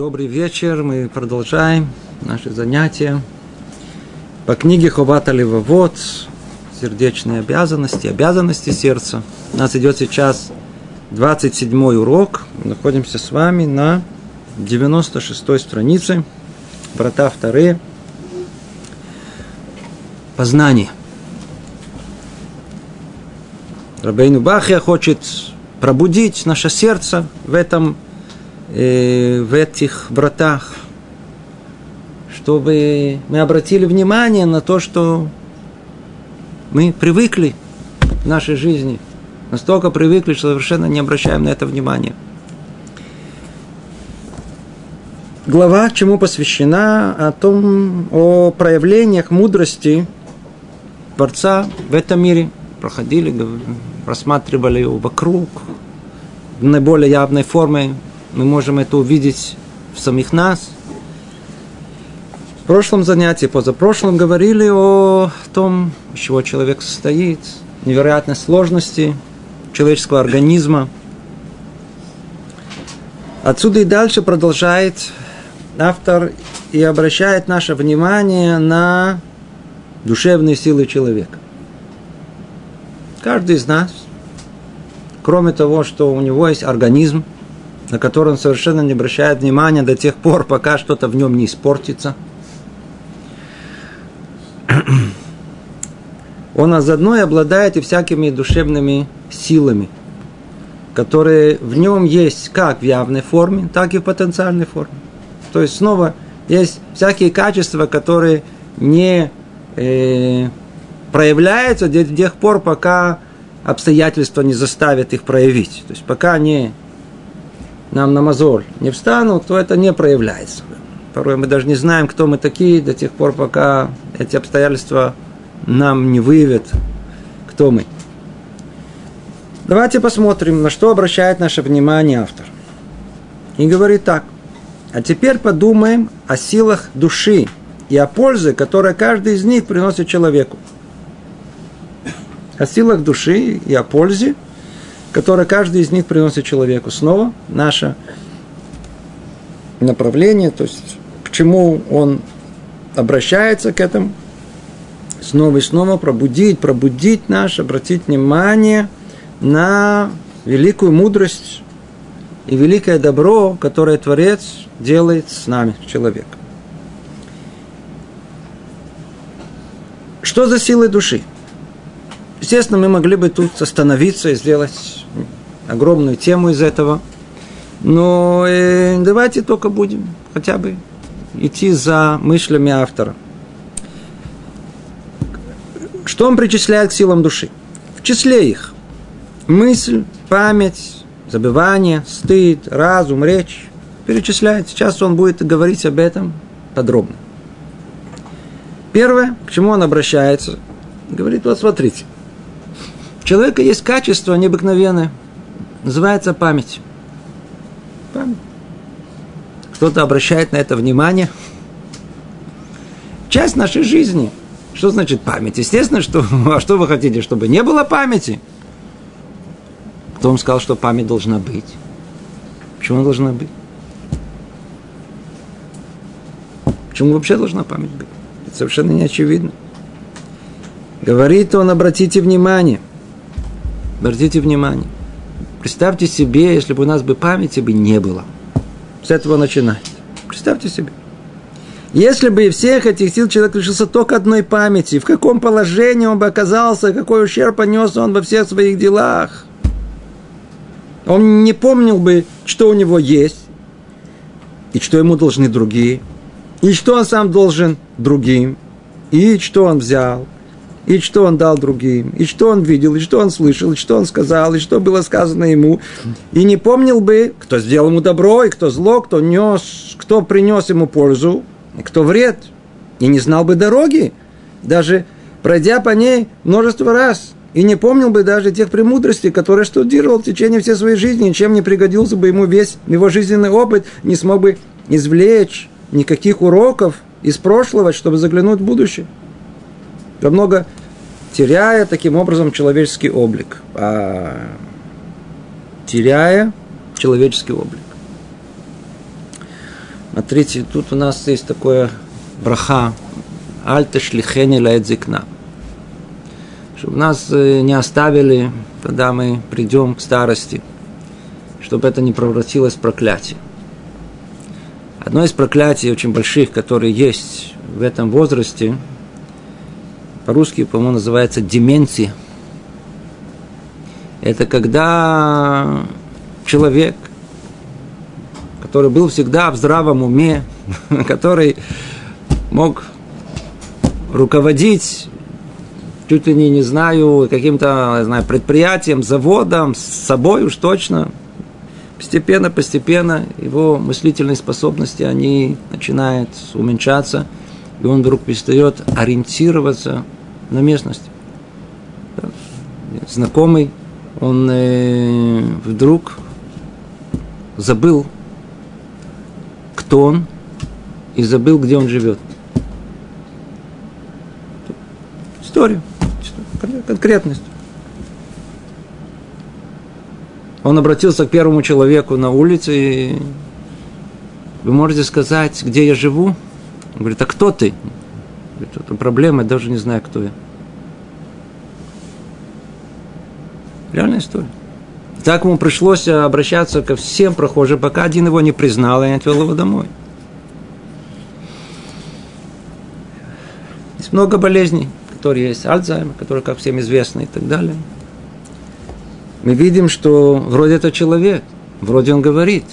Добрый вечер, мы продолжаем наши занятия по книге Ховот а-Левавот «Сердечные обязанности», «Обязанности сердца». У нас идет сейчас 27-й урок, мы находимся с вами на 96-й странице, врата вторые, познание. Рабейну Бахья хочет пробудить наше сердце в этих вратах, чтобы мы обратили внимание на то, что мы привыкли в нашей жизни, настолько привыкли, что совершенно не обращаем на это внимания. Глава, чему посвящена, о проявлениях мудрости Творца в этом мире. Проходили, рассматривали его вокруг, в наиболее явной форме. Мы можем это увидеть в самих нас. В прошлом занятии, позапрошлом, говорили о том, из чего человек состоит, невероятной сложности человеческого организма. Отсюда и дальше продолжает автор и обращает наше внимание на душевные силы человека. Каждый из нас, кроме того, что у него есть организм, на который он совершенно не обращает внимания до тех пор, пока что-то в нем не испортится. Он, а заодно, и обладает и всякими душевными силами, которые в нем есть как в явной форме, так и в потенциальной форме. То есть снова есть всякие качества, которые не проявляются до тех пор, пока обстоятельства не заставят их проявить. То есть пока они нам на мозоль не встанут, то это не проявляется. Порой мы даже не знаем, кто мы такие, до тех пор, пока эти обстоятельства нам не выявят, кто мы. Давайте посмотрим, на что обращает наше внимание автор. И говорит так. А теперь подумаем о силах души и о пользе, которую каждый из них приносит человеку. О силах души и о пользе, которые каждый из них приносит человеку. Снова наше направление, то есть к чему он обращается к этому. Снова и снова пробудить наш, обратить внимание на великую мудрость и великое добро, которое Творец делает с нами, человеком. Что за силы души? Естественно, мы могли бы тут остановиться и сделать огромную тему из этого. Но давайте только будем хотя бы идти за мыслями автора. Что он причисляет к силам души? В числе их мысль, память, забывание, стыд, разум, речь. Перечисляет. Сейчас он будет говорить об этом подробно. Первое, к чему он обращается, говорит, вот смотрите. У человека есть качество необыкновенное. Называется память. Кто-то обращает на это внимание. Часть нашей жизни. Что значит память? Естественно, что... А что вы хотите, чтобы не было памяти? Кто вам сказал, что память должна быть? Почему она должна быть? Почему вообще должна память быть? Это совершенно не очевидно. Говорит он, обратите внимание. Обратите внимание. Представьте себе, если бы у нас бы памяти бы не было. С этого начинает. Представьте себе. Если бы из всех этих сил человек лишился только одной памяти, в каком положении он бы оказался, какой ущерб понес он во всех своих делах. Он не помнил бы, что у него есть, и что ему должны другие, и что он сам должен другим, и что он взял. И что он дал другим, и что он видел, и что он слышал, и что он сказал, и что было сказано ему. И не помнил бы, кто сделал ему добро, и кто зло, кто принес ему пользу, и кто вред. И не знал бы дороги, даже пройдя по ней множество раз. И не помнил бы даже тех премудростей, которые штудировал в течение всей своей жизни, ничем не пригодился бы ему весь его жизненный опыт, не смог бы извлечь никаких уроков из прошлого, чтобы заглянуть в будущее. Намного теряя таким образом человеческий облик. Смотрите, тут у нас есть такое браха «Альте шлихени лаэдзикна», чтобы нас не оставили, когда мы придем к старости, чтобы это не превратилось в проклятие. Одно из проклятий очень больших, которые есть в этом возрасте, по-русски, по-моему, называется деменция. Это когда человек, который был всегда в здравом уме, который мог руководить чуть ли не знаю, каким-то предприятием, заводом, с собой уж точно, постепенно его мыслительные способности, они начинают уменьшаться, и он вдруг перестает ориентироваться на местность. Знакомый, он вдруг забыл, кто он, и забыл, где он живет. История, конкретность. Он обратился к первому человеку на улице, и вы можете сказать, где я живу? Он говорит, а кто ты? Это проблема, я даже не знаю, кто я. Реальная история. Так ему пришлось обращаться ко всем прохожим, пока один его не признал и не отвел его домой. Есть много болезней, которые есть, Альцгеймер, которые, как всем известно, и так далее. Мы видим, что вроде это человек, вроде он говорит,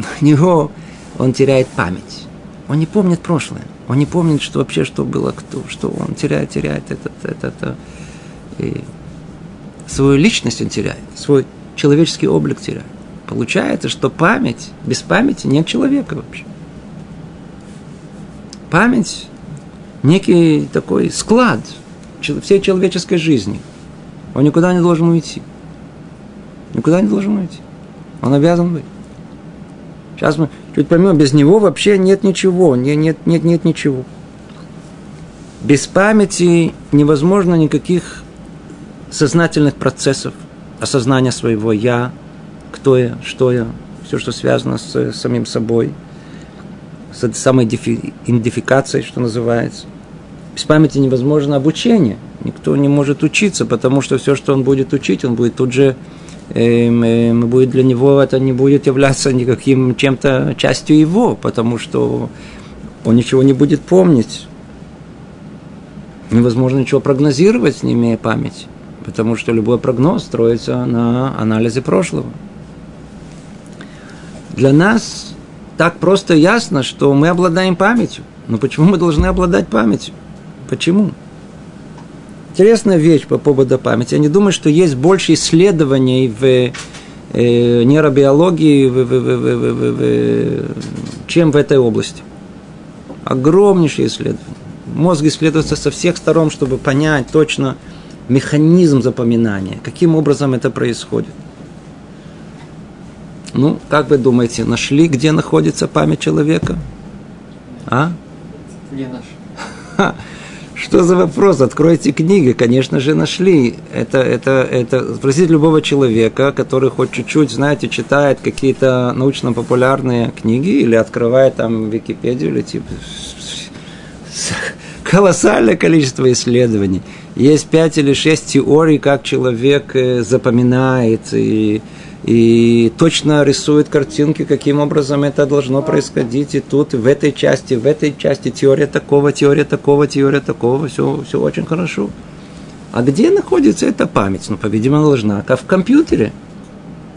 но у него он теряет память. Он не помнит прошлое, он не помнит, что вообще что было, кто, что он теряет это. И свою личность он теряет, свой человеческий облик теряет. Получается, что память, без памяти нет человека вообще. Память – некий такой склад всей человеческой жизни. Он никуда не должен уйти. Никуда не должен уйти. Он обязан быть. Сейчас мы чуть поймем, без него вообще нет ничего. Нет ничего. Без памяти невозможно никаких сознательных процессов осознания своего «я», «кто я», «что я», все, что связано с самим собой, с этой самой идентификацией, что называется. Без памяти невозможно обучение. Никто не может учиться, потому что все, что он будет учить, он будет тут же... будет для него это не будет являться никаким чем-то частью его, потому что он ничего не будет помнить. Невозможно ничего прогнозировать, не имея памяти, потому что любой прогноз строится на анализе прошлого. Для нас так просто и ясно, что мы обладаем памятью. Но почему мы должны обладать памятью? Почему? Интересная вещь по поводу памяти. Я не думаю, что есть больше исследований в нейробиологии, чем в этой области. Огромнейшие исследования. Мозг исследуется со всех сторон, чтобы понять точно механизм запоминания, каким образом это происходит. Ну, как вы думаете, нашли, где находится память человека? А? Не нашли. Что за вопрос? Откройте книги, конечно же, нашли. Это спросите любого человека, который хоть чуть-чуть, знаете, читает какие-то научно-популярные книги или открывает там Википедию, или типа... Колоссальное количество исследований. Есть 5 или 6 теорий, как человек запоминает и точно рисует картинки, каким образом это должно происходить. И тут, и в этой части теория такого. Все очень хорошо. А где находится эта память? Ну, по-видимому, должна. Как в компьютере,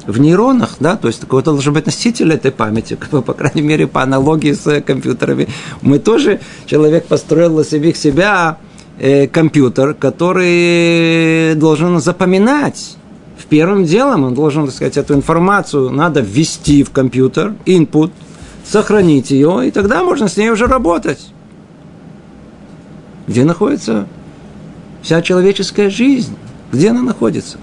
в нейронах, да? То есть, какой-то должен быть носитель этой памяти. По крайней мере, по аналогии с компьютерами. Мы тоже, человек построил для себя компьютер, который должен запоминать. Первым делом он должен, так сказать, эту информацию надо ввести в компьютер, input, сохранить ее, и тогда можно с ней уже работать. Где находится вся человеческая жизнь? Где она находится?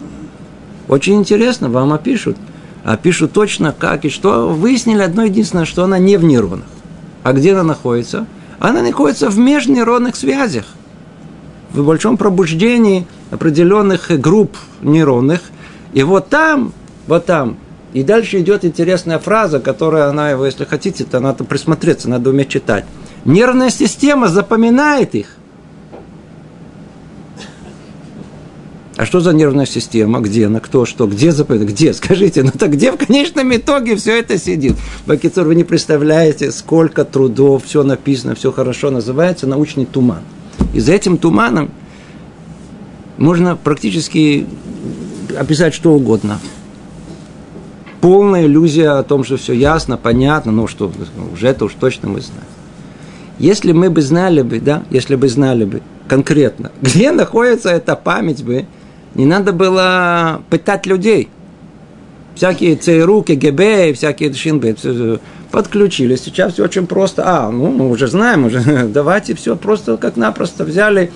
Очень интересно, вам опишут. Опишут точно, как и что. Выяснили одно единственное, что она не в нейронах. А где она находится? Она находится в межнейронных связях. В большом пробуждении определенных групп нейронных. И вот там И дальше идет интересная фраза, которая она его, если хотите, то надо присмотреться, надо уметь читать. Нервная система запоминает их. А что за нервная система? Где она? Кто? Что? Где запоминает? Где? Скажите, ну так где в конечном итоге все это сидит? Бакицур, вы не представляете, сколько трудов, все написано, все хорошо, называется научный туман. И за этим туманом можно практически описать что угодно. Полная иллюзия о том, что все ясно, понятно, ну что, уже это уж точно мы знаем. Если мы бы знали бы, да, если бы знали бы конкретно, где находится эта память бы, не надо было пытать людей. Всякие ЦРУ, КГБ, всякие шинбы подключили. Сейчас все очень просто. Ну мы уже знаем, уже давайте все просто как-напросто взяли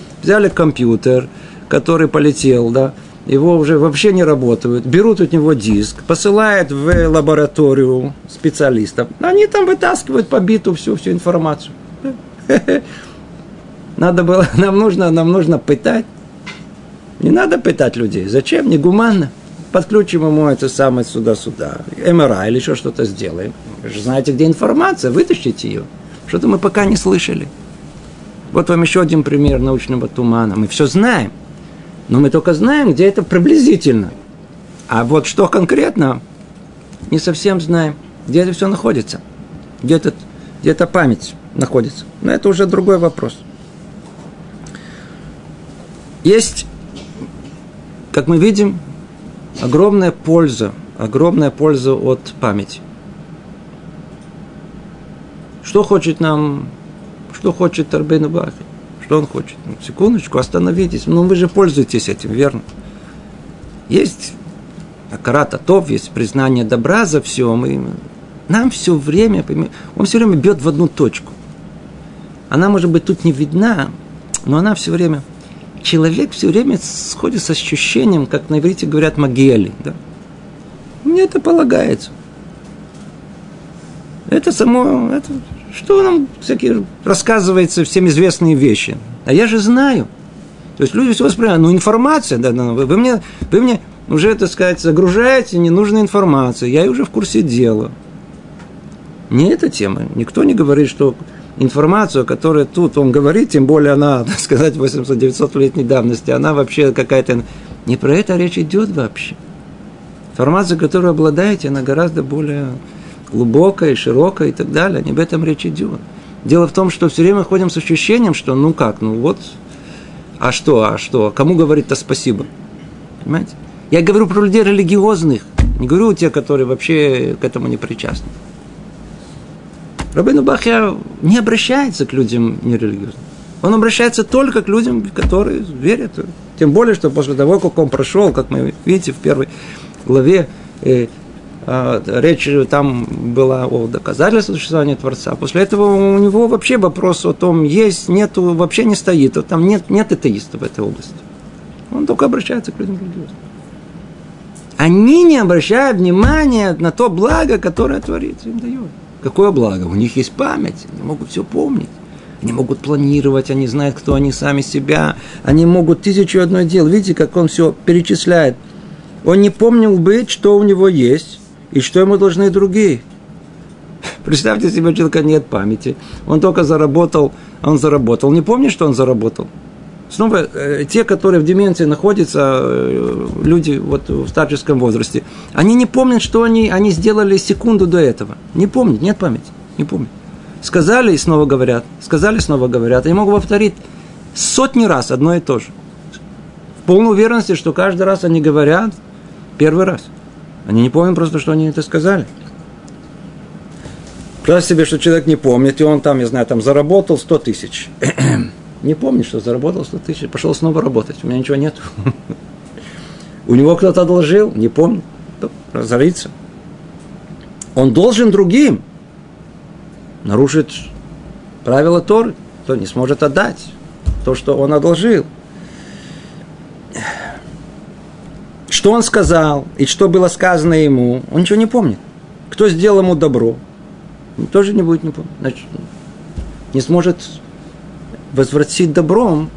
компьютер, который полетел, да. Его уже вообще не работают, берут от него диск, посылают в лабораторию специалистов. Они там вытаскивают побитую всю информацию. Надо было, нам нужно пытать. Не надо пытать людей. Зачем? Негуманно. Подключим ему это самое сюда-сюда. МРА или еще что-то сделаем. Вы же знаете, где информация, вытащите ее. Что-то мы пока не слышали. Вот вам еще один пример научного тумана. Мы все знаем. Но мы только знаем, где это приблизительно. А вот что конкретно, не совсем знаем, где это все находится. Где эта память находится. Но это уже другой вопрос. Есть, как мы видим, огромная польза от памяти. Что хочет Рабейну Бахья? Что он хочет? Секундочку, остановитесь. Вы же пользуетесь этим, верно? Есть акарат атов, есть признание добра за все. Нам все время, он все время бьет в одну точку. Она, может быть, тут не видна, но она все время... Человек все время сходит с ощущением, как на иврите говорят, магиэли. Да? Мне это полагается. Это само... Что нам всякие рассказывается всем известные вещи? А я же знаю. То есть люди все воспринимают. Информация, да, вы мне уже, так сказать, загружаете ненужную информацию. Я уже в курсе дела. Не эта тема. Никто не говорит, что информацию, которую тут он говорит, тем более она, так сказать, 800-900-летней давности, она вообще какая-то... Не про это речь идет вообще. Информация, которую обладаете, она гораздо более... глубокая, широкая и так далее. Не об этом речь идет. Дело в том, что все время ходим с ощущением, что а что? Кому говорит-то спасибо? Понимаете? Я говорю про людей религиозных. Не говорю о тех, которые вообще к этому не причастны. Рабейну Бахья не обращается к людям нерелигиозным. Он обращается только к людям, которые верят. Тем более, что после того, как он прошел, как мы видите в первой главе, речь там была о доказательстве существования Творца. После этого у него вообще вопрос о том, есть, нету, вообще не стоит. Вот там нет атеистов в этой области. Он только обращается к людям религиозным. Они не обращают внимания на то благо, которое Творец им дает. Какое благо? У них есть память, они могут все помнить. Они могут планировать, они знают, кто они сами себя. Они могут 1001 дел. Видите, как он все перечисляет. Он не помнил бы, что у него есть. И что ему должны другие? Представьте себе, у человека нет памяти. Он заработал. Не помнишь, что он заработал? Снова те, которые в деменции находятся, люди вот в старческом возрасте, они не помнят, что они сделали секунду до этого. Не помнят, нет памяти. Не помнят. Сказали и снова говорят. Я могу повторить сотни раз одно и то же. В полной уверенности, что каждый раз они говорят первый раз. Они не помнят просто, что они это сказали. Представь себе, что человек не помнит, и он там, я знаю, там заработал 100 тысяч. Не помнит, что заработал 100 тысяч, пошел снова работать, у меня ничего нет. У него кто-то одолжил, не помнит, разорится. Он должен другим, нарушит правила Торы, то не сможет отдать то, что он одолжил. Что он сказал и что было сказано ему, он ничего не помнит. Кто сделал ему добро, он тоже не будет не помнить. Значит, не сможет возвратить добром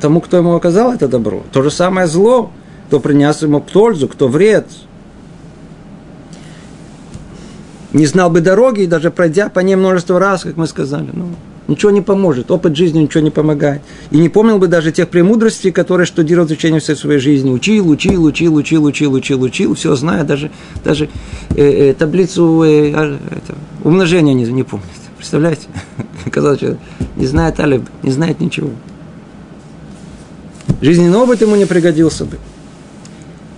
тому, кто ему оказал это добро. То же самое зло, кто принес ему пользу, кто вред. не знал бы дороги, и даже пройдя по ней множество раз, как мы сказали, ну, ничего не поможет, опыт жизни ничего не помогает. И не помнил бы даже тех премудростей, которые штудировал в течение всей своей жизни. Учил, все зная, даже таблицу умножения не помнит. Представляете? Казалось, что не знает алиф, не знает ничего. Жизненный опыт ему не пригодился бы.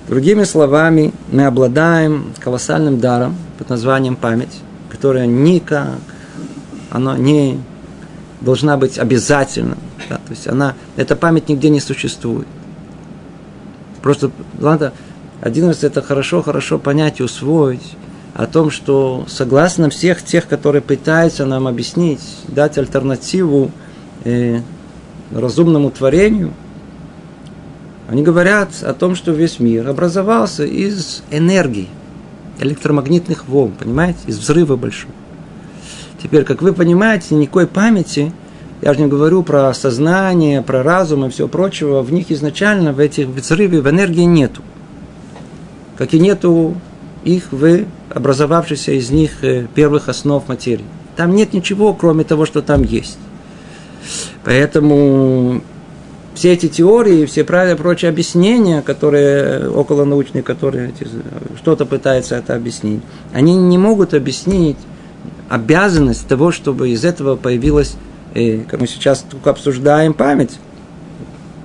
Другими словами, мы обладаем колоссальным даром под названием память, которая никак, она не должна быть обязательно. Да, то есть она, эта память нигде не существует. Просто ладно, один раз это хорошо понять и усвоить о том, что согласно всех тех, которые пытаются нам объяснить, дать альтернативу разумному творению, они говорят о том, что весь мир образовался из энергии, электромагнитных волн, понимаете, из взрыва большого. Теперь, как вы понимаете, никакой памяти, я же не говорю про сознание, про разум и все прочего, в них изначально, в этих взрывах, в энергии нету. Как и нету их в образовавшихся из них первых основ материи. Там нет ничего, кроме того, что там есть. Поэтому... Все эти теории, все правила, прочие объяснения, которые околонаучные, которые что-то пытаются это объяснить, они не могут объяснить обязанность того, чтобы из этого появилась, как мы сейчас только обсуждаем, память.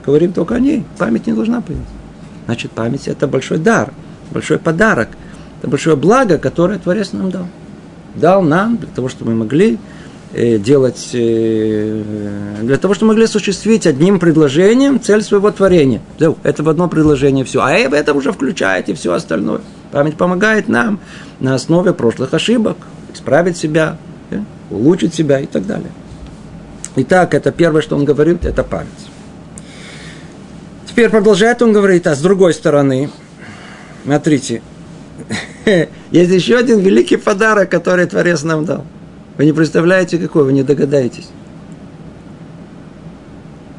Говорим только о ней. Память не должна появиться. Значит, память – это большой дар, большой подарок, это большое благо, которое Творец нам дал. Дал нам для того, чтобы мы могли... делать, для того, чтобы могли осуществить одним предложением цель своего творения. Это в одно предложение все. А это уже включает и все остальное. Память помогает нам на основе прошлых ошибок исправить себя, улучшить себя и так далее. Итак, это первое, что он говорит, это память. Теперь продолжает он говорить, а с другой стороны, смотрите, есть еще один великий подарок, который Творец нам дал. Вы не представляете, какой, вы не догадаетесь.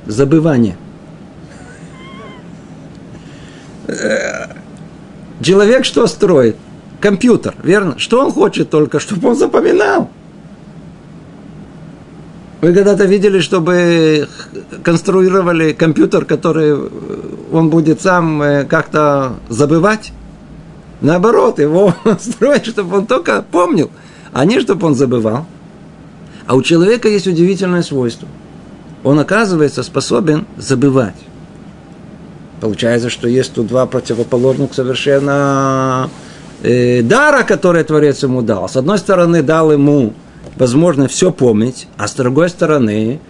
Забывание. Человек что строит? Компьютер, верно? Что он хочет только? Чтобы он запоминал. Вы когда-то видели, чтобы конструировали компьютер, который он будет сам как-то забывать? Наоборот, его строят, чтобы он только помнил. А не, чтобы он забывал. А у человека есть удивительное свойство. Он, оказывается, способен забывать. Получается, что есть тут два противоположных совершенно дара, который Творец ему дал. С одной стороны, дал ему возможность все помнить, а с другой стороны,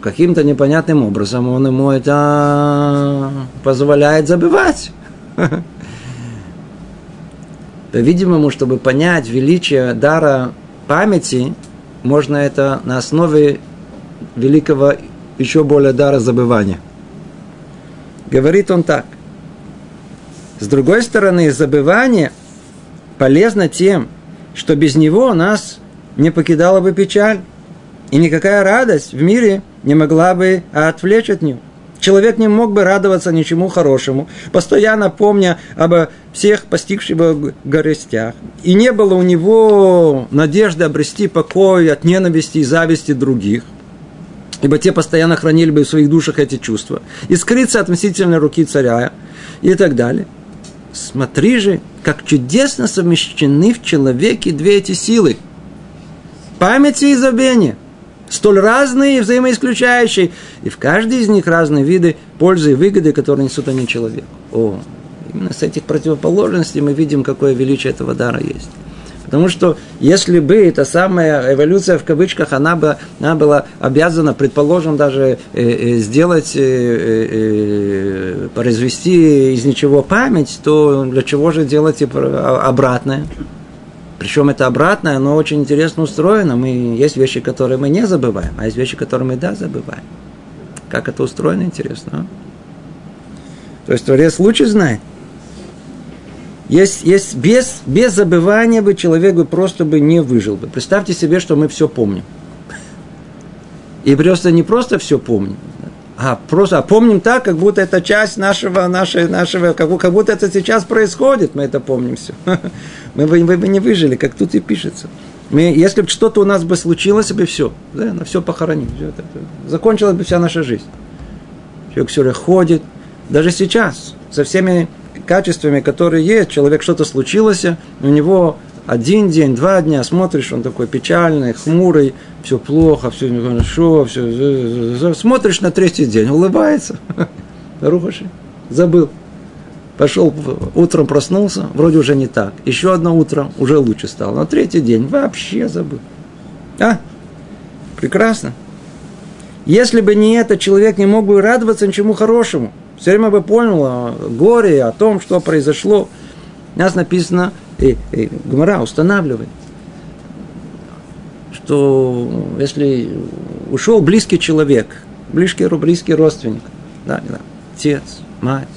каким-то непонятным образом он ему это позволяет забывать. По-видимому, чтобы понять величие дара памяти, можно это на основе великого еще более дара забывания. Говорит он так. С другой стороны, забывание полезно тем, что без него нас не покидала бы печаль, и никакая радость в мире не могла бы отвлечь от него. Человек не мог бы радоваться ничему хорошему, постоянно помня обо всех постигших его горестях. И не было у него надежды обрести покой от ненависти и зависти других, ибо те постоянно хранили бы в своих душах эти чувства, и скрыться от мстительной руки царя и так далее. Смотри же, как чудесно совмещены в человеке две эти силы – память и забвение. Столь разные и взаимоисключающие. И в каждой из них разные виды пользы и выгоды, которые несут они человеку. Именно с этих противоположностей мы видим, какое величие этого дара есть. Потому что если бы эта самая эволюция, в кавычках, она была обязана, предположим, даже сделать, произвести из ничего память, то для чего же делать обратное? Причем это обратное, оно очень интересно устроено. Есть вещи, которые мы не забываем, а есть вещи, которые мы, да, забываем. Как это устроено, интересно. То есть Творец лучше знает. Без забывания бы человек просто не выжил бы. Представьте себе, что мы все помним. И просто не просто все помним. а просто помним так, как будто это часть нашего как будто это сейчас происходит, мы это помним все. Мы бы не выжили, как тут и пишется. Если бы что-то у нас бы случилось, бы все, да, на все похороним. Все это, закончилась бы вся наша жизнь. Человек все время ходит, даже сейчас, со всеми качествами, которые есть, человек что-то случилось, у него один день, два дня, смотришь, он такой печальный, хмурый, все плохо, все нехорошо, все. Смотришь на третий день, улыбается. Рухаши, забыл. Пошел, утром проснулся, вроде уже не так. Еще одно утро, уже лучше стало. На третий день вообще забыл. А? Прекрасно. Если бы не это, человек не мог бы радоваться ничему хорошему. Все время бы понял о горе, о том, что произошло. У нас написано, и Гмара устанавливает, что если ушел близкий человек, близкий родственник, да, отец, мать,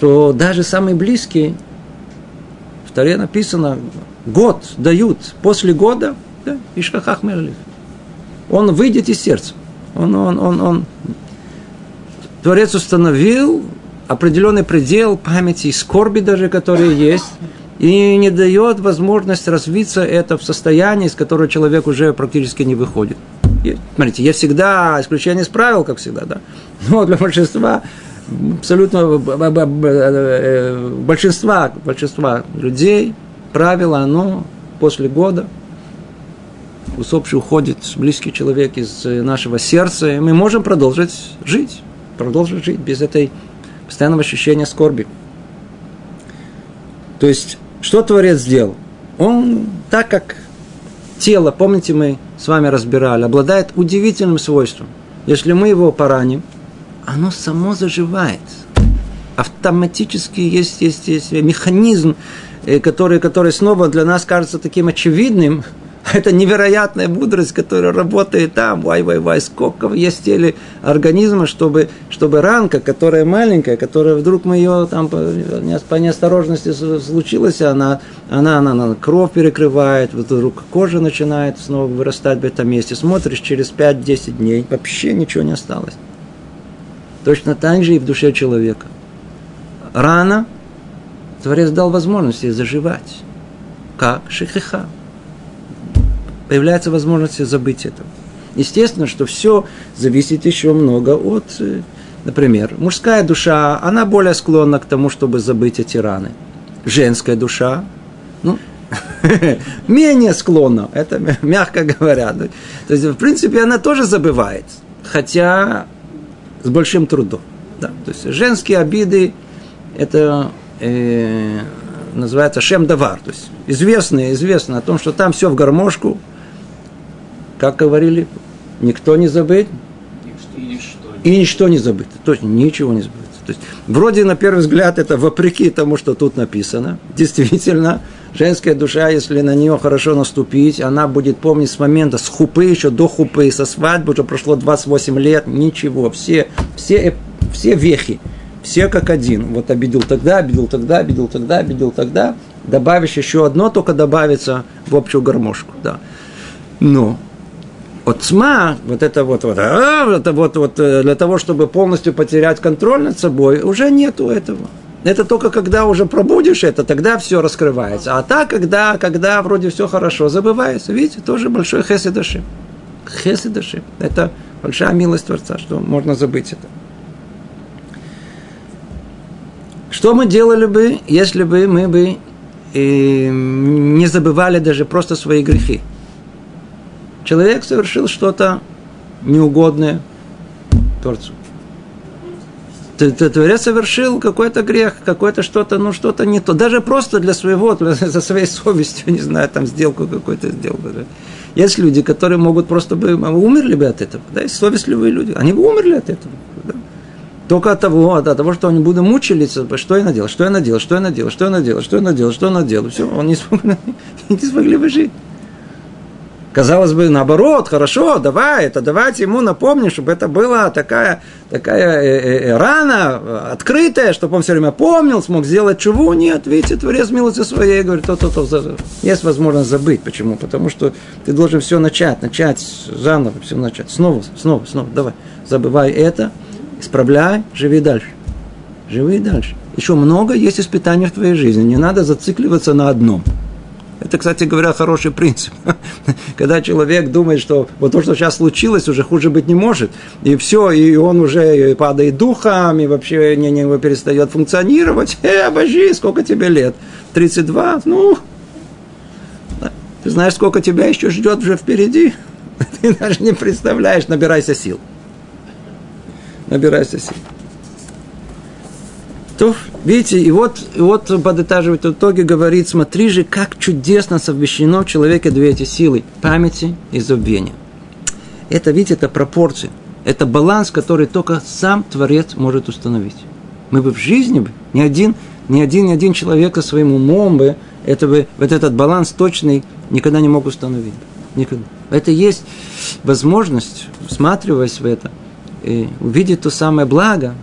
то даже самый близкий, в Торе написано, год дают, после года, да, Ишхахах Мерлиф, он выйдет из сердца. Творец установил определенный предел памяти и скорби даже, которые есть, и не дает возможность развиться это в состоянии, из которого человек уже практически не выходит. И, смотрите, я всегда, исключение из правил, как всегда, да, но для большинства, абсолютно большинства людей правило, оно после года усопший уходит, близкий человек из нашего сердца, и мы можем продолжить жить без этой постоянного ощущения скорби. То есть, что Творец сделал? Он, так как тело, помните, мы с вами разбирали, обладает удивительным свойством. Если мы его пораним, оно само заживает. Автоматически есть механизм, который снова для нас кажется таким очевидным. Это невероятная мудрость, которая работает там. Сколько есть в теле организма, чтобы ранка, которая маленькая, которая вдруг мы ее там по неосторожности случилась, она кровь перекрывает, вдруг кожа начинает снова вырастать в этом месте. Смотришь, через 5-10 дней вообще ничего не осталось. Точно так же и в душе человека. Рано Творец дал возможность ей заживать. Как шихиха. Появляется возможность забыть это. Естественно, что все зависит еще много от, например, мужская душа, она более склонна к тому, чтобы забыть эти раны. Женская душа, менее склонна, это мягко говоря. То есть, в принципе, она тоже забывает, хотя с большим трудом. Да. То есть, женские обиды, это... называется шем-давар, то есть известно о том, что там все в гармошку, как говорили, никто не забыть, и ничто не забыто, то есть ничего не забыто. То есть, вроде на первый взгляд это вопреки тому, что тут написано, действительно, женская душа, если на нее хорошо наступить, она будет помнить с момента, с хупы, еще до хупы, со свадьбы, уже прошло 28 лет, ничего, все вехи, все как один. Вот обидел тогда. Добавишь еще одно, только добавится в общую гармошку. Да. Но отцма, это для того, чтобы полностью потерять контроль над собой, уже нету этого. Это только когда уже пробудешь это, тогда все раскрывается. А так, когда вроде все хорошо, забывается. Видите, тоже большой хесед-ашем. Хесед-ашем. Это большая милость Творца, что можно забыть это. Что мы делали бы, если бы мы бы не забывали даже просто свои грехи? Человек совершил что-то неугодное Творцу. Творец совершил какой-то грех, что-то не то. Даже просто за своей совестью, не знаю, там сделку какую-то сделал. Да? Есть люди, которые могут умерли бы от этого. Да? Есть совестливые люди, они бы умерли от этого. Да? Только от того, что они будут мучились, что я наделал, все, он не смогли бы жить. Казалось бы, наоборот, хорошо, давай это, давайте ему напомним, чтобы это была такая рана открытая, чтобы он все время помнил, смог сделать чего. Нет, видите, Творец милости своей, говорит, то-то. Есть возможность забыть. Почему? Потому что ты должен все начать заново, все начать. Снова, давай. Забывай это, исправляй, живи дальше. Еще много есть испытаний в твоей жизни, не надо зацикливаться на одном. Это, кстати говоря, хороший принцип. Когда человек думает, что вот то, что сейчас случилось, уже хуже быть не может, и все, и он уже падает духом, и вообще его перестает функционировать. Божи, сколько тебе лет? 32? Ты знаешь, сколько тебя еще ждет уже впереди? Ты даже не представляешь. Набирайся сил. То, видите, и вот подытаживает в итоге, говорит, смотри же, как чудесно совмещено в человеке две эти силы – памяти и забвения. Это, видите, это пропорция, это баланс, который только сам Творец может установить. Мы бы в жизни бы, ни один человек со своим умом бы, этот баланс точный никогда не мог установить. Никогда. Это есть возможность, всматриваясь в это, увидеть то самое благо,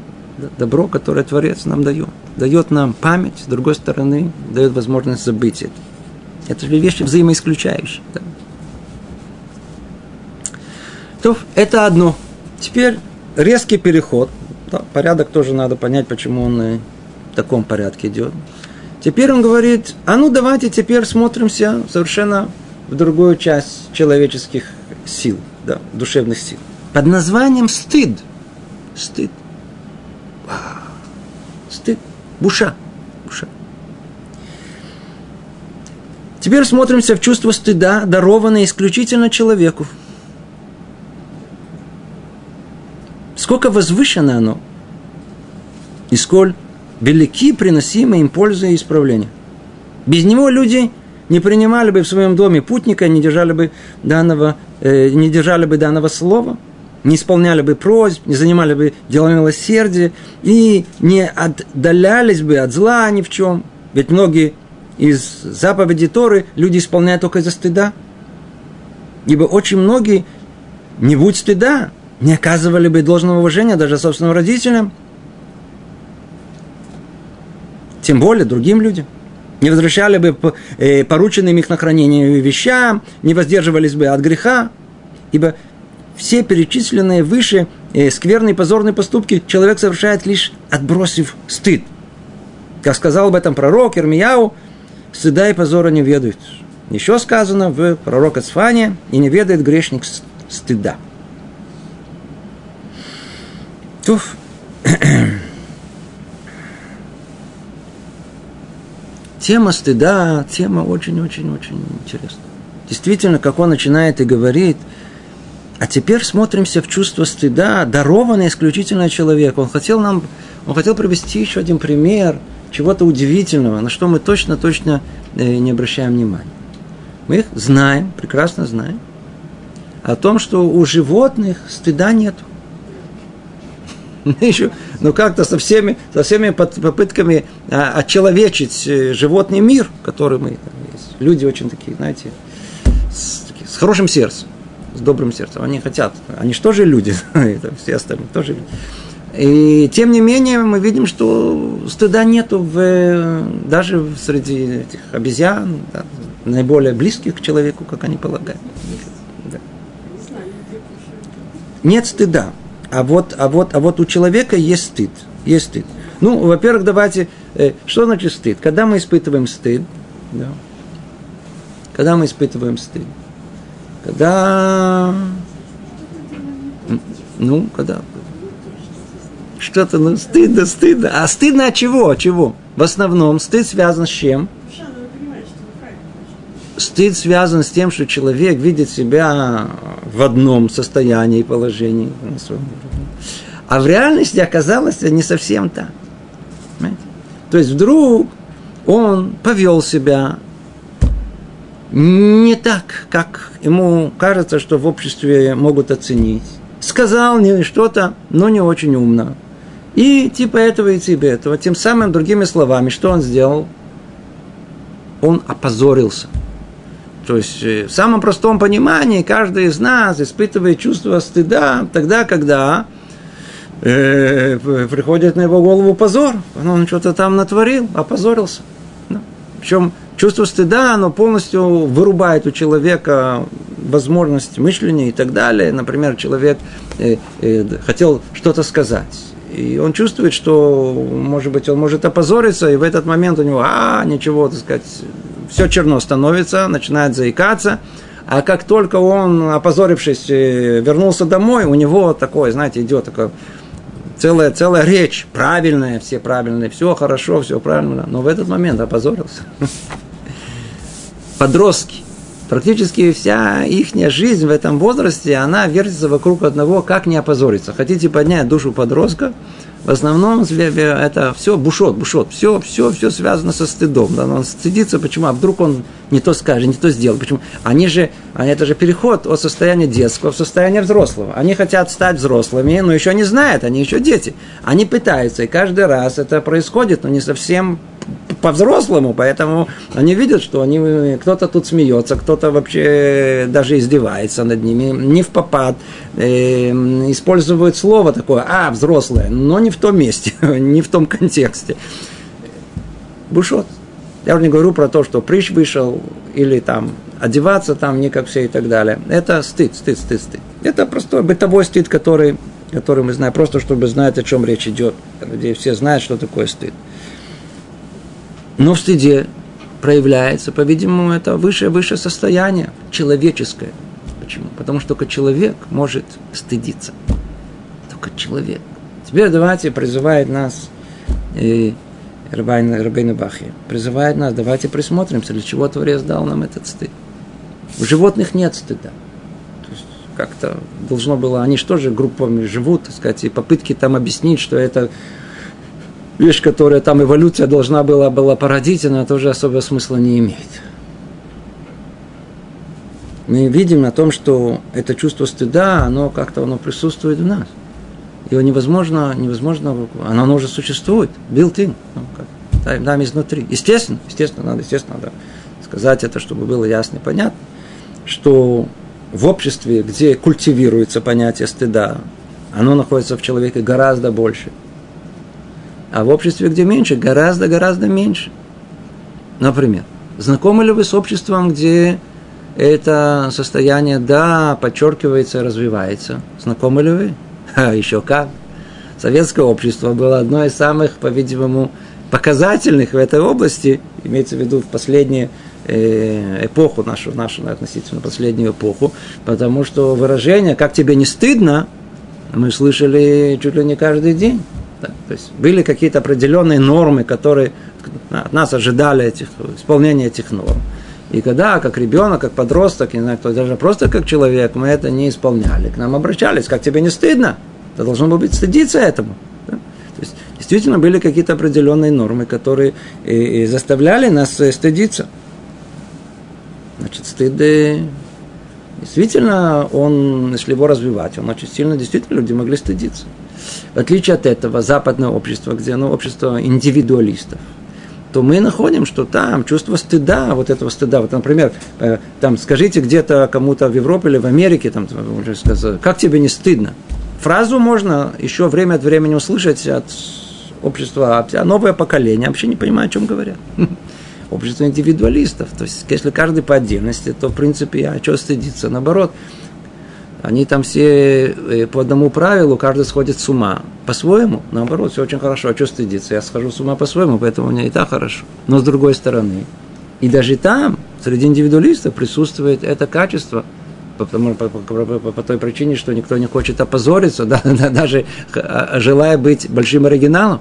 добро, которое Творец нам дает. Дает нам память, с другой стороны, дает возможность забыть это. Это же вещи взаимоисключающие. Да? То, это одно. Теперь резкий переход. Да, порядок тоже надо понять, почему он в таком порядке идет. Теперь он говорит, давайте теперь смотримся совершенно в другую часть человеческих сил, да, душевных сил. Под названием стыд. Стыд. Буша. Теперь смотримся в чувство стыда, дарованное исключительно человеку. Сколько возвышено оно, и сколь велики приносимые им пользы и исправления. Без него люди не принимали бы в своем доме путника, не держали бы данного слова, не исполняли бы просьб, не занимали бы делами милосердия и не отдалялись бы от зла ни в чем. Ведь многие из заповедей Торы люди исполняют только из-за стыда. Ибо очень многие, не будь стыда, не оказывали бы должного уважения даже собственным родителям, тем более другим людям. Не возвращали бы порученным их на хранение вещам, не воздерживались бы от греха, ибо все перечисленные выше скверные и позорные поступки человек совершает, лишь отбросив стыд. Как сказал об этом пророк Ирмияу, стыда и позора не ведает. Еще сказано в пророке Сфане, и не ведает грешник стыда. Туф. Тема стыда, тема очень-очень-очень интересная. Действительно, как он начинает и говорит, а теперь смотримся в чувство стыда, дарованное исключительно человеку. Он хотел привести еще один пример чего-то удивительного, на что мы точно-точно не обращаем внимания. Мы знаем, прекрасно знаем, о том, что у животных стыда нет. Как-то со всеми попытками отчеловечить животный мир, который мы есть. Люди очень такие, знаете, с хорошим сердцем. С добрым сердцем. Они хотят. Они же тоже люди. Все остальные тоже люди. И тем не менее мы видим, что стыда нету даже среди этих обезьян, да, наиболее близких к человеку, как они полагают. Да. Нет стыда. А вот у человека есть стыд. Во-первых, давайте... Что значит стыд? Когда мы испытываем стыд, Когда что-то, стыдно. А стыдно от чего? В основном стыд связан с чем? Стыд связан с тем, что человек видит себя в одном состоянии и положении. А в реальности оказалось не совсем так. Понимаете? То есть вдруг он повел себя не так, как ему кажется, что в обществе могут оценить. Сказал что-то, но не очень умно. И типа этого, и типа этого. Тем самым, другими словами, что он сделал? Он опозорился. То есть в самом простом понимании каждый из нас испытывает чувство стыда тогда, когда приходит на его голову позор. Он что-то там натворил, опозорился. Да. Причем чувство стыда, оно полностью вырубает у человека возможность мышления и так далее. Например, человек хотел что-то сказать. И он чувствует, что, может быть, он может опозориться, и в этот момент у него, ничего, так сказать, все черно становится, начинает заикаться. А как только он, опозорившись, вернулся домой, у него такое, знаете, идет такое целая речь, правильная, все правильные, все хорошо, все правильно. Но в этот момент опозорился. Подростки. Практически вся их жизнь в этом возрасте, она вертится вокруг одного, как не опозориться. Хотите поднять душу подростка? В основном это все бушот. Все связано со стыдом. Да? Он стыдится, почему? А вдруг он не то скажет, не то сделал. Почему? Это же переход от состояния детского в состояние взрослого. Они хотят стать взрослыми, но еще не знают, они еще дети. Они пытаются, и каждый раз это происходит, но не совсем по-взрослому, поэтому они видят, что кто-то тут смеется, кто-то вообще даже издевается над ними, не впопад, используют слово такое, взрослое, но не в том месте, не в том контексте. Бушот. Я уже не говорю про то, что прыщ вышел, или там одеваться там не как все и так далее. Это стыд. Это просто бытовой стыд, который мы знаем, просто чтобы знать, о чем речь идет. Люди все знают, что такое стыд. Но в стыде проявляется, по-видимому, это высшее состояние человеческое. Почему? Потому что только человек может стыдиться. Только человек. Теперь давайте призывает нас Рабейну Бахья. Призывает нас, давайте присмотримся, для чего Творец дал нам этот стыд. У животных нет стыда. То есть как-то должно было, они же тоже группами живут, так сказать, и попытки там объяснить, что это... Вещь, которая там эволюция должна была породить, она тоже особого смысла не имеет. Мы видим на том, что это чувство стыда, оно как-то присутствует в нас. Его невозможно, оно уже существует, built-in, там изнутри. Естественно, надо сказать это, чтобы было ясно и понятно, что в обществе, где культивируется понятие стыда, оно находится в человеке гораздо больше. А в обществе, где меньше, гораздо меньше. Например, знакомы ли вы с обществом, где это состояние «да» подчеркивается, развивается? Знакомы ли вы? Еще как. Советское общество было одно из самых, по-видимому, показательных в этой области, имеется в виду в последние эпоху нашу относительно последнюю эпоху, потому что выражение «как тебе не стыдно» мы слышали чуть ли не каждый день. Да, то есть были какие-то определенные нормы, которые от нас ожидали исполнения этих норм. И когда, как ребенок, как подросток, не знаю, кто, даже просто как человек, мы это не исполняли. К нам обращались, как тебе не стыдно? Ты должен был стыдиться этому. Да? То есть действительно были какие-то определенные нормы, которые и заставляли нас стыдиться. Значит, стыд, действительно, если его развивать, он очень сильно, действительно, люди могли стыдиться. В отличие от этого, западное общество, где оно общество индивидуалистов, то мы находим, что там чувство стыда, вот этого стыда, вот, например, там скажите где-то кому-то в Европе или в Америке, там, как тебе не стыдно? Фразу можно еще время от времени услышать от общества, а новое поколение вообще не понимает, о чем говорят. Общество индивидуалистов, то есть если каждый по отдельности, то в принципе, чего стыдиться, наоборот. Они там все по одному правилу, каждый сходит с ума. По-своему, наоборот, все очень хорошо. А что стыдиться? Я схожу с ума по-своему, поэтому у меня и так хорошо. Но с другой стороны, и даже там, среди индивидуалистов, присутствует это качество. По той причине, что никто не хочет опозориться, даже желая быть большим оригиналом.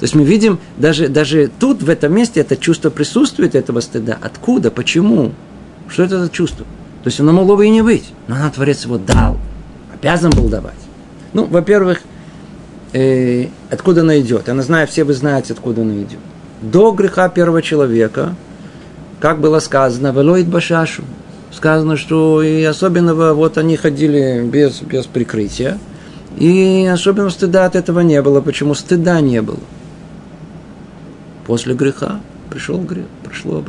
То есть мы видим, даже тут, в этом месте, это чувство присутствует, этого стыда. Откуда? Почему? Что это за чувство? То есть оно могло бы и не быть, но нам Творец его дал, обязан был давать. Во-первых, откуда оно идет? Я знаю, все вы знаете, откуда оно идет. До греха первого человека, как было сказано, «Велоид башашу», сказано, что и особенного, они ходили без прикрытия, и особенного стыда от этого не было. Почему? Стыда не было. После греха пришел грех, пришло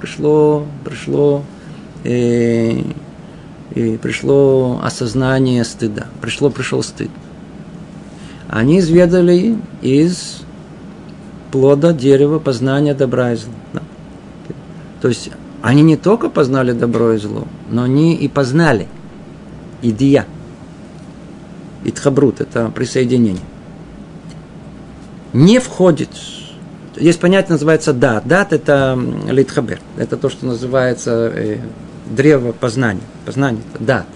пришло осознание стыда, пришел стыд. Они изведали из плода дерева познания добра и зла. Да. То есть они не только познали добро и зло, но они и познали идия. Итхабрут – это присоединение. Не входит. Есть понятие, называется дат. Дат – это литхабер. Это то, что называется древо познания. Познание – это дат.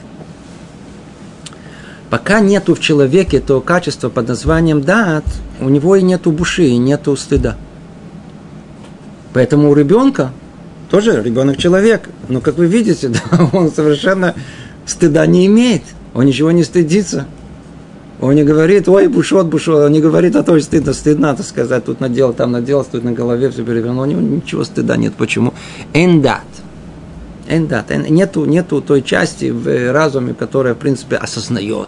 Пока нету в человеке то качество под названием дат, у него и нету буши, и нету стыда. Поэтому у ребенка, тоже ребенок-человек, но, как вы видите, да, он совершенно стыда не имеет. Он ничего не стыдится. Он не говорит, ой, бушот. Он не говорит, а то стыдно, надо сказать. Тут надел, там надел, тут на голове все перевернул. У него ничего стыда нет. Почему? Эндат. Нету той части в разуме, которая, в принципе, осознает.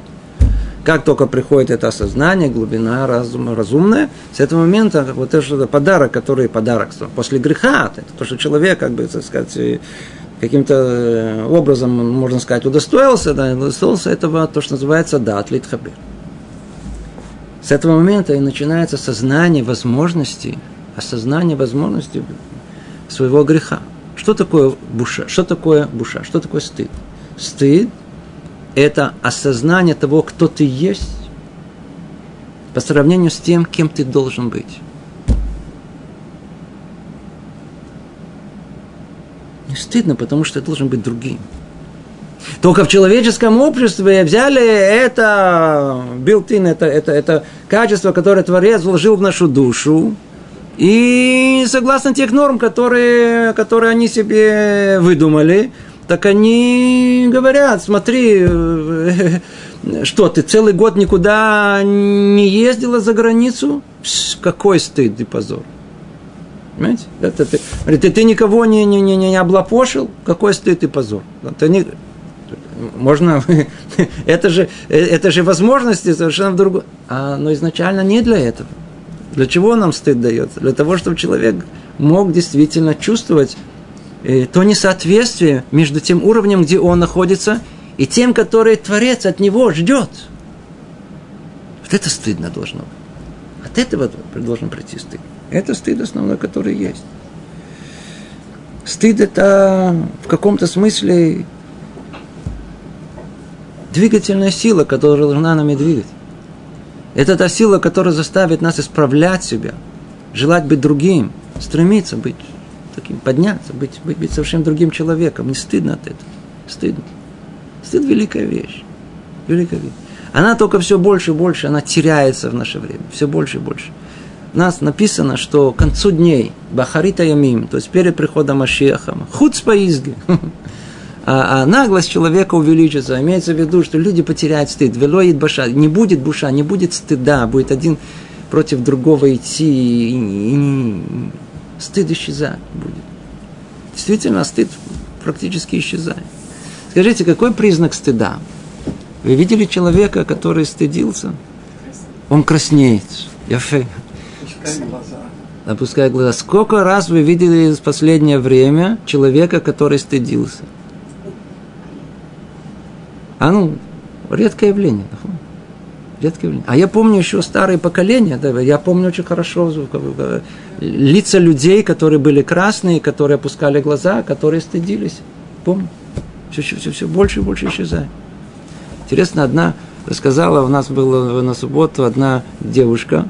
Как только приходит это осознание, глубина разума разумная, с этого момента вот это подарок, который подарок после греха, это то, что человек, как бы, так сказать, каким-то образом, можно сказать, удостоился этого, то, что называется дат литхабир. С этого момента и начинается осознание возможности своего греха. Что такое буша? Что такое стыд? Стыд — это осознание того, кто ты есть, по сравнению с тем, кем ты должен быть. Не стыдно, потому что ты должен быть другим. Только в человеческом обществе взяли это built-in, это качество, которое Творец вложил в нашу душу, и согласно тех норм, которые они себе выдумали, так они говорят, смотри, что ты целый год никуда не ездила за границу? Какой стыд и позор. Понимаете? Ты никого не облапошил? Какой стыд и позор. Можно, это же возможности совершенно другой. Но изначально не для этого. Для чего нам стыд дается? Для того, чтобы человек мог действительно чувствовать то несоответствие между тем уровнем, где он находится, и тем, который Творец от него ждет. Вот это стыдно должно быть. От этого должен прийти стыд. Это стыд основной, который есть. Стыд – это в каком-то смысле двигательная сила, которая должна нами двигать. Это та сила, которая заставит нас исправлять себя, желать быть другим, стремиться быть таким, подняться, быть совершенно другим человеком. Не стыдно от этого. Стыдно. Стыд – великая вещь. Великая вещь. Она только все больше и больше, она теряется в наше время. Все больше и больше. У нас написано, что к концу дней, бахарита ямим, то есть перед приходом Машиаха, хуцпа изги, а наглость человека увеличится. Имеется в виду, что люди потеряют стыд. Велоид баша. Не будет буша, не будет стыда. Будет один против другого идти. Стыд исчезает будет. Действительно, стыд практически исчезает. Скажите, какой признак стыда? Вы видели человека, который стыдился? Он краснеет. Опускает глаза. Сколько раз вы видели в последнее время человека, который стыдился? Редкое явление. А я помню еще старые поколения, да, я помню очень хорошо лица людей, которые были красные, которые опускали глаза, которые стыдились. Помню. Все больше и больше исчезает. Интересно, одна рассказала, у нас была на субботу одна девушка,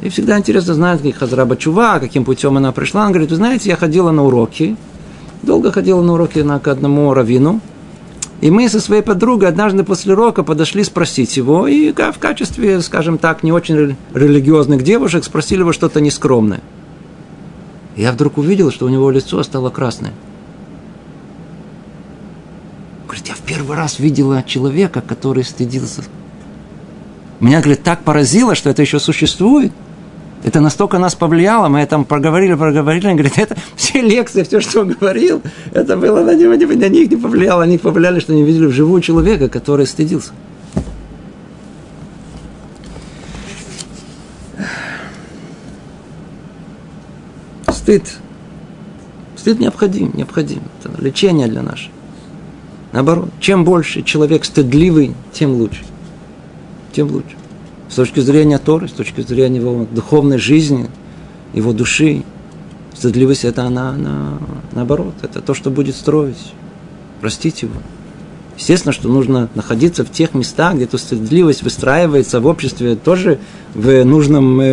и всегда интересно знает, как хазраба чува, каким путем она пришла. Она говорит, вы знаете, я ходила на уроки, к одному раввину, и мы со своей подругой однажды после урока подошли спросить его, и в качестве, скажем так, не очень религиозных девушек спросили его что-то нескромное. Я вдруг увидел, что у него лицо стало красное. Говорит, я в первый раз видела человека, который стыдился. Меня, говорит, так поразило, что это еще существует. Это настолько нас повлияло, мы там проговорили, он говорит, это все лекции, все, что он говорил, это было на них не повлияло, они повлияли, что они видели вживую человека, который стыдился. Стыд. Стыд необходим. Это лечение для нас. Наоборот, чем больше человек стыдливый, тем лучше. Тем лучше. С точки зрения Торы, с точки зрения его духовной жизни, его души, стыдливость – это она наоборот, это то, что будет строить, простить его. Естественно, что нужно находиться в тех местах, где эта стыдливость выстраивается в обществе тоже с нужными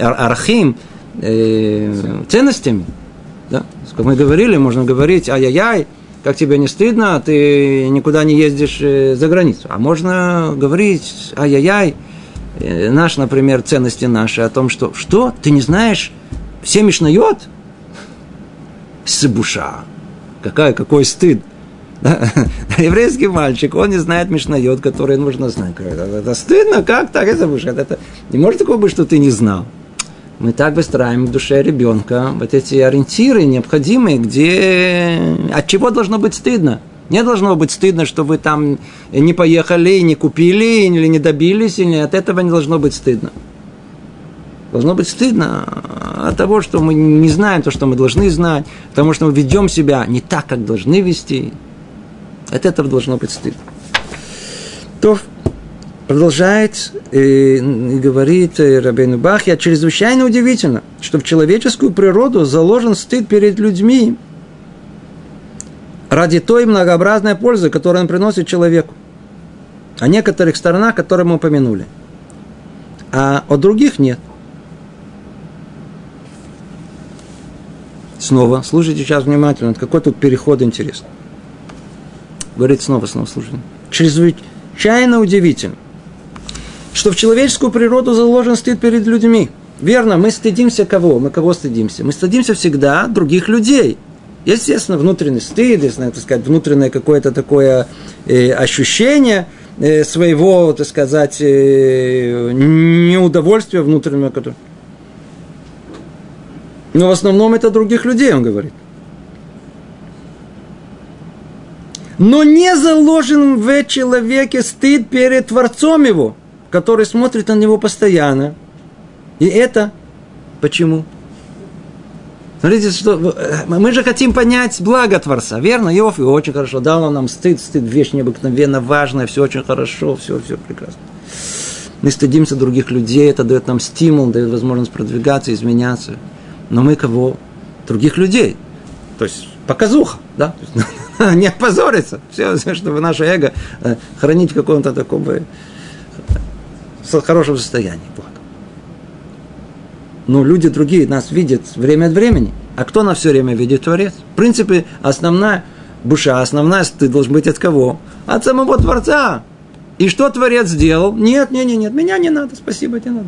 архим, ценностями. Да? Как мы говорили, можно говорить «ай-яй-яй», как тебе не стыдно, ты никуда не ездишь за границу. А можно говорить «ай-яй-яй», наш, например, ценности наши о том, что ты не знаешь, все мишнайот? Сыбуша. Какой стыд. Да? Еврейский мальчик, он не знает мишнайот, который нужно знать. Это стыдно, как так? Это не может такого быть, что ты не знал. Мы так выстраиваем в душе ребенка вот эти ориентиры необходимые, от чего должно быть стыдно. Не должно быть стыдно, что вы там не поехали, не купили, или не добились, или от этого не должно быть стыдно. Должно быть стыдно от того, что мы не знаем то, что мы должны знать, потому что мы ведем себя не так, как должны вести. От этого должно быть стыдно. То продолжает и говорит Рабейну Бахья, чрезвычайно удивительно, что в человеческую природу заложен стыд перед людьми, ради той многообразной пользы, которую он приносит человеку. О некоторых сторонах, которые мы упомянули. А о других нет. Снова. Слушайте сейчас внимательно. Какой тут переход интересный. Говорит снова, слушайте. Чрезвычайно удивительно, что в человеческую природу заложен стыд перед людьми. Верно, мы стыдимся кого? Мы кого стыдимся? Мы стыдимся всегда других людей. Естественно, внутренний стыд, если, так сказать, внутреннее какое-то такое ощущение своего, так сказать, неудовольствия внутреннего. Но в основном это других людей, он говорит. Но не заложен в человеке стыд перед Творцом его, который смотрит на него постоянно. И это почему? Смотрите, что мы же хотим понять благо Творца, верно? Иов его очень хорошо дал он нам стыд, вещь необыкновенно важная, все очень хорошо, все прекрасно. Мы стыдимся других людей, это дает нам стимул, дает возможность продвигаться, изменяться. Но мы кого? Других людей. То есть показуха, да? Не опозориться, все, чтобы наше эго хранить в каком-то таком хорошем состоянии. Но люди другие нас видят время от времени. А кто нас все время видит? Творец. В принципе, основная душа, основная стыд должен быть от кого? От самого Творца. И что Творец сделал? Нет, меня не надо, спасибо, не надо.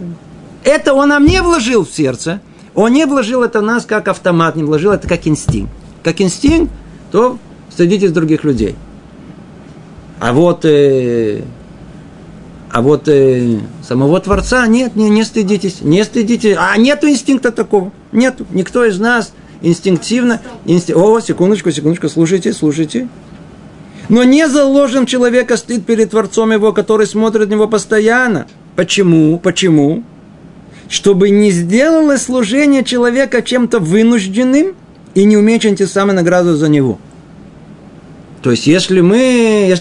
Это он нам не вложил в сердце. Он не вложил это в нас как автомат, не вложил это как инстинкт. Как инстинкт, то стыдитесь других людей. А вот самого Творца нет, не стыдитесь, не стыдитесь. А нету инстинкта такого, нету. Никто из нас инстинктивно... Секундочку, слушайте. Но не заложен в человека стыд перед Творцом его, который смотрит на него постоянно. Почему? Чтобы не сделалось служение человека чем-то вынужденным и не уменьшить тем самым награду за него. То есть, если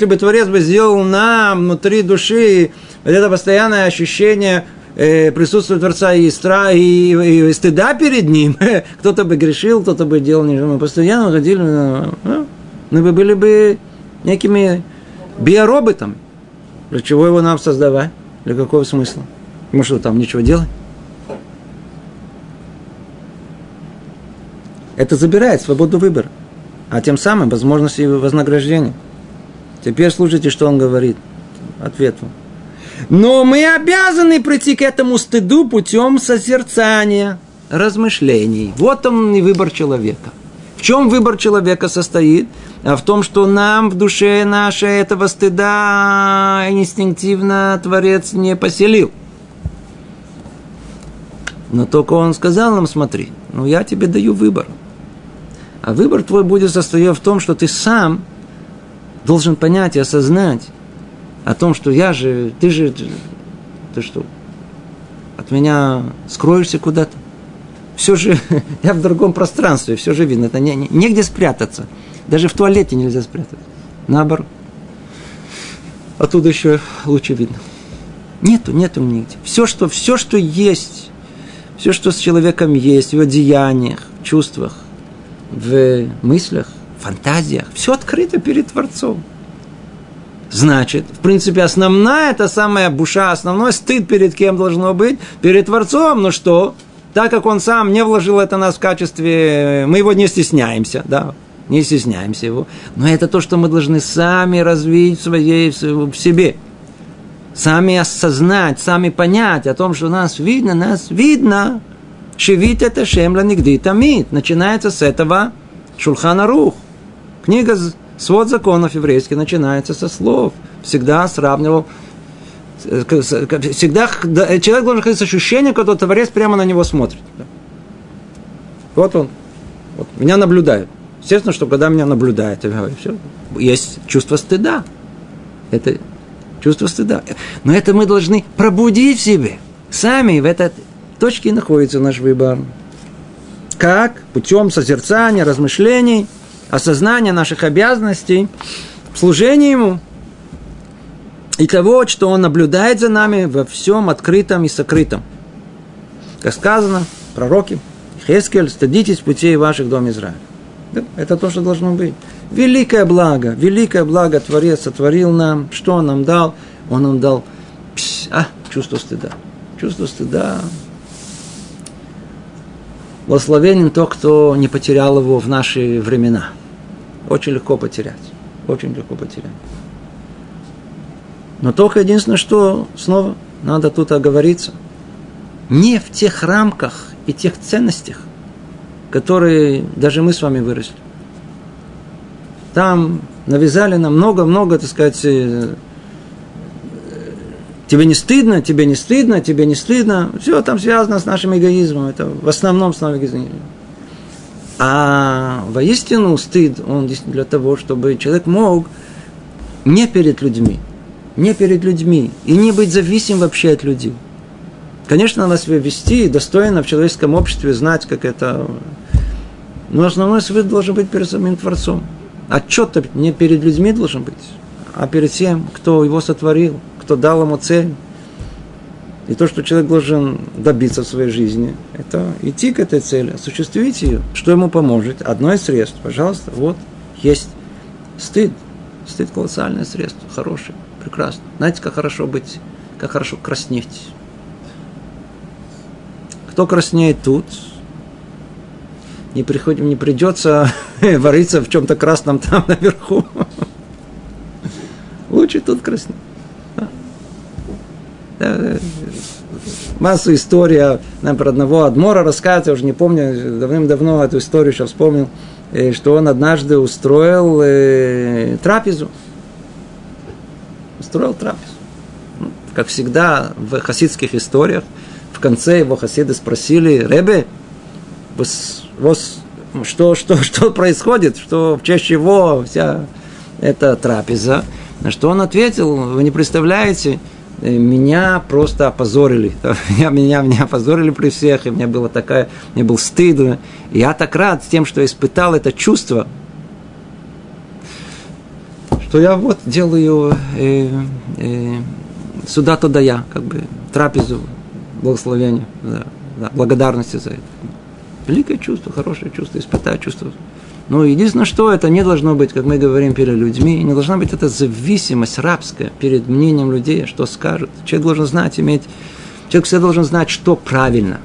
бы Творец бы сделал нам внутри души вот это постоянное ощущение присутствия Творца и стыда перед ним, кто-то бы грешил, кто-то бы делал, мы постоянно ходили, мы бы были бы некими биороботами. Для чего его нам создавать? Для какого смысла? Ему что, там ничего делать? Это забирает свободу выбора. А тем самым возможность его вознаграждения. Теперь слушайте, что он говорит. Ответ вам. Но мы обязаны прийти к этому стыду путем созерцания, размышлений. Вот он и выбор человека. В чем выбор человека состоит? А в том, что нам в душе нашей этого стыда инстинктивно Творец не поселил. Но только он сказал нам, смотри, я тебе даю выбор. А выбор твой будет состоять в том, что ты сам должен понять и осознать о том, что ты что, от меня скроешься куда-то? все же я в другом пространстве, все же видно. Это негде спрятаться. Даже в туалете нельзя спрятаться. Наоборот. Оттуда еще лучше видно. Нету нигде. Все, что есть, все, что с человеком есть, в его деяниях, чувствах, в мыслях, фантазиях, все открыто перед Творцом. Значит, в принципе, основная, это самая буша, основной стыд перед кем должно быть? Перед Творцом. Но что? Так как Он сам не вложил это нас в качестве... Мы его не стесняемся, да? Не стесняемся его. Но это то, что мы должны сами развить в себе. Сами осознать, сами понять о том, что нас видно. Шевит это шемла нигды тамит. Начинается с этого Шулхана Арух. Книга... Свод законов еврейских начинается со слов. Всегда сравнивал. Всегда человек должен ходить с ощущением, когда Творец прямо на него смотрит. Вот он. Вот, меня наблюдает. Естественно, что когда меня наблюдает, я говорю, все, есть чувство стыда. Это чувство стыда. Но это мы должны пробудить в себе. Сами в этой точке находится наш выбор. Как? Путем созерцания, размышлений. Осознание наших обязанностей, служение Ему и того, что Он наблюдает за нами во всем открытом и сокрытом. Как сказано, пророки, Хескель, стыдитесь путей ваших, дом Израиля. Да, это то, что должно быть. Великое благо Творец сотворил нам. Что Он нам дал? Он нам дал чувство стыда. Чувство стыда. Благословенен тот, кто не потерял его в наши времена. Очень легко потерять. Очень легко потерять. Но только единственное, что снова надо тут оговориться. Не в тех рамках и тех ценностях, которые даже мы с вами выросли. Там навязали нам много, так сказать, тебе не стыдно. Все там связано с нашим эгоизмом. Это в основном с нашим эгоизмом. А воистину стыд, он действительно для того, чтобы человек мог не перед людьми, и не быть зависим вообще от людей. Конечно, надо себя вести достойно в человеческом обществе, знать, как это... Но основной стыд должен быть перед самим Творцом. Отчет-то не перед людьми должен быть, а перед тем, кто его сотворил, кто дал ему цель. И то, что человек должен добиться в своей жизни, это идти к этой цели, осуществить ее. Что ему поможет? Одно из средств. Пожалуйста, вот есть стыд. Стыд – колоссальное средство. Хорошее, прекрасное. Знаете, как хорошо быть, как хорошо краснеть. Кто краснеет тут, не придется вариться в чем-то красном там наверху. Лучше тут краснеть. Массу историй, нам про одного Адмора рассказывать, я уже не помню, давным-давно эту историю еще вспомнил, что он однажды устроил трапезу. Как всегда в хасидских историях, в конце его хасиды спросили: «Ребе, что происходит? Что, в честь чего вся эта трапеза?» На что он ответил: «Вы не представляете, меня просто опозорили. Меня опозорили при всех, и мне был стыд. Я так рад тем, что испытал это чувство, что я вот делаю сюда-туда я, как бы трапезу благословения, да, благодарности за это. Великое чувство, хорошее чувство, испытать чувство. Но единственное, что это не должно быть, как мы говорим, перед людьми, не должна быть эта зависимость рабская перед мнением людей, что скажут. Человек должен знать, человек всегда должен знать, что правильно.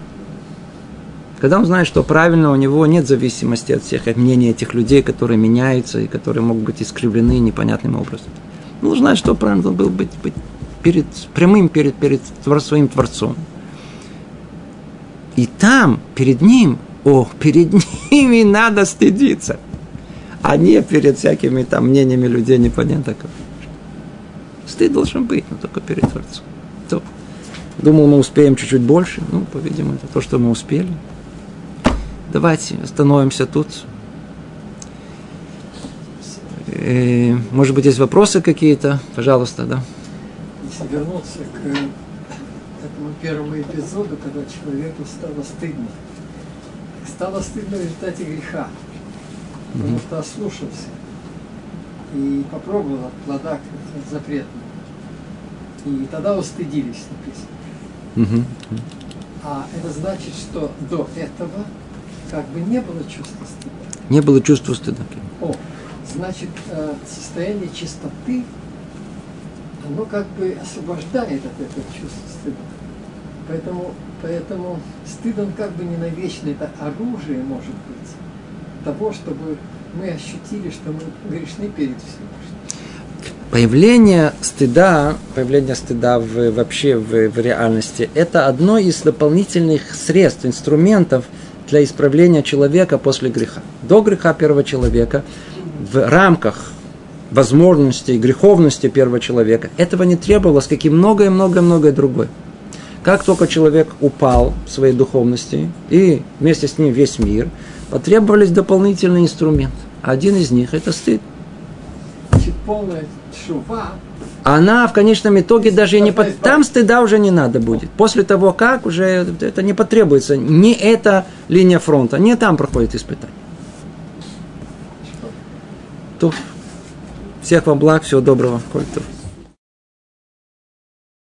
Когда он знает, что правильно, у него нет зависимости от всех, от мнений этих людей, которые меняются и которые могут быть искривлены непонятным образом. Он должен знать, что правильно, он был быть прямым перед своим Творцом. И там, перед ними надо стыдиться, а не перед всякими там мнениями людей непонятно как. Стыд должен быть, но только перед Творцом. То. Думал, мы успеем чуть-чуть больше, по-видимому, это то, что мы успели. Давайте остановимся тут. Может быть, есть вопросы какие-то? Пожалуйста, да. Если вернуться к этому первому эпизоду, когда человеку стало стыдно, стало стыдно в результате греха, потому что ослушался и попробовал от плода запретного. И тогда устыдились, написано. А это значит, что до этого как бы не было чувства стыда. Не было чувства стыда. О, значит, состояние чистоты, оно как бы освобождает от этого чувства стыда. Поэтому стыд, он как бы не навечно, это оружие, может быть, того, чтобы мы ощутили, что мы грешны перед Всевышним. Появление стыда вообще в реальности, это одно из дополнительных средств, инструментов для исправления человека после греха. До греха первого человека в рамках возможностей, греховности первого человека этого не требовалось, как и многое-многое-многое другое. Как только человек упал в своей духовности, и вместе с ним весь мир, потребовались дополнительные инструменты. Один из них – это стыд. Полная тшува. Она в конечном итоге даже и не... Там стыда уже не надо будет. После того, как уже это не потребуется. Не эта линия фронта, не там проходит испытание. Всех вам благ, всего доброго.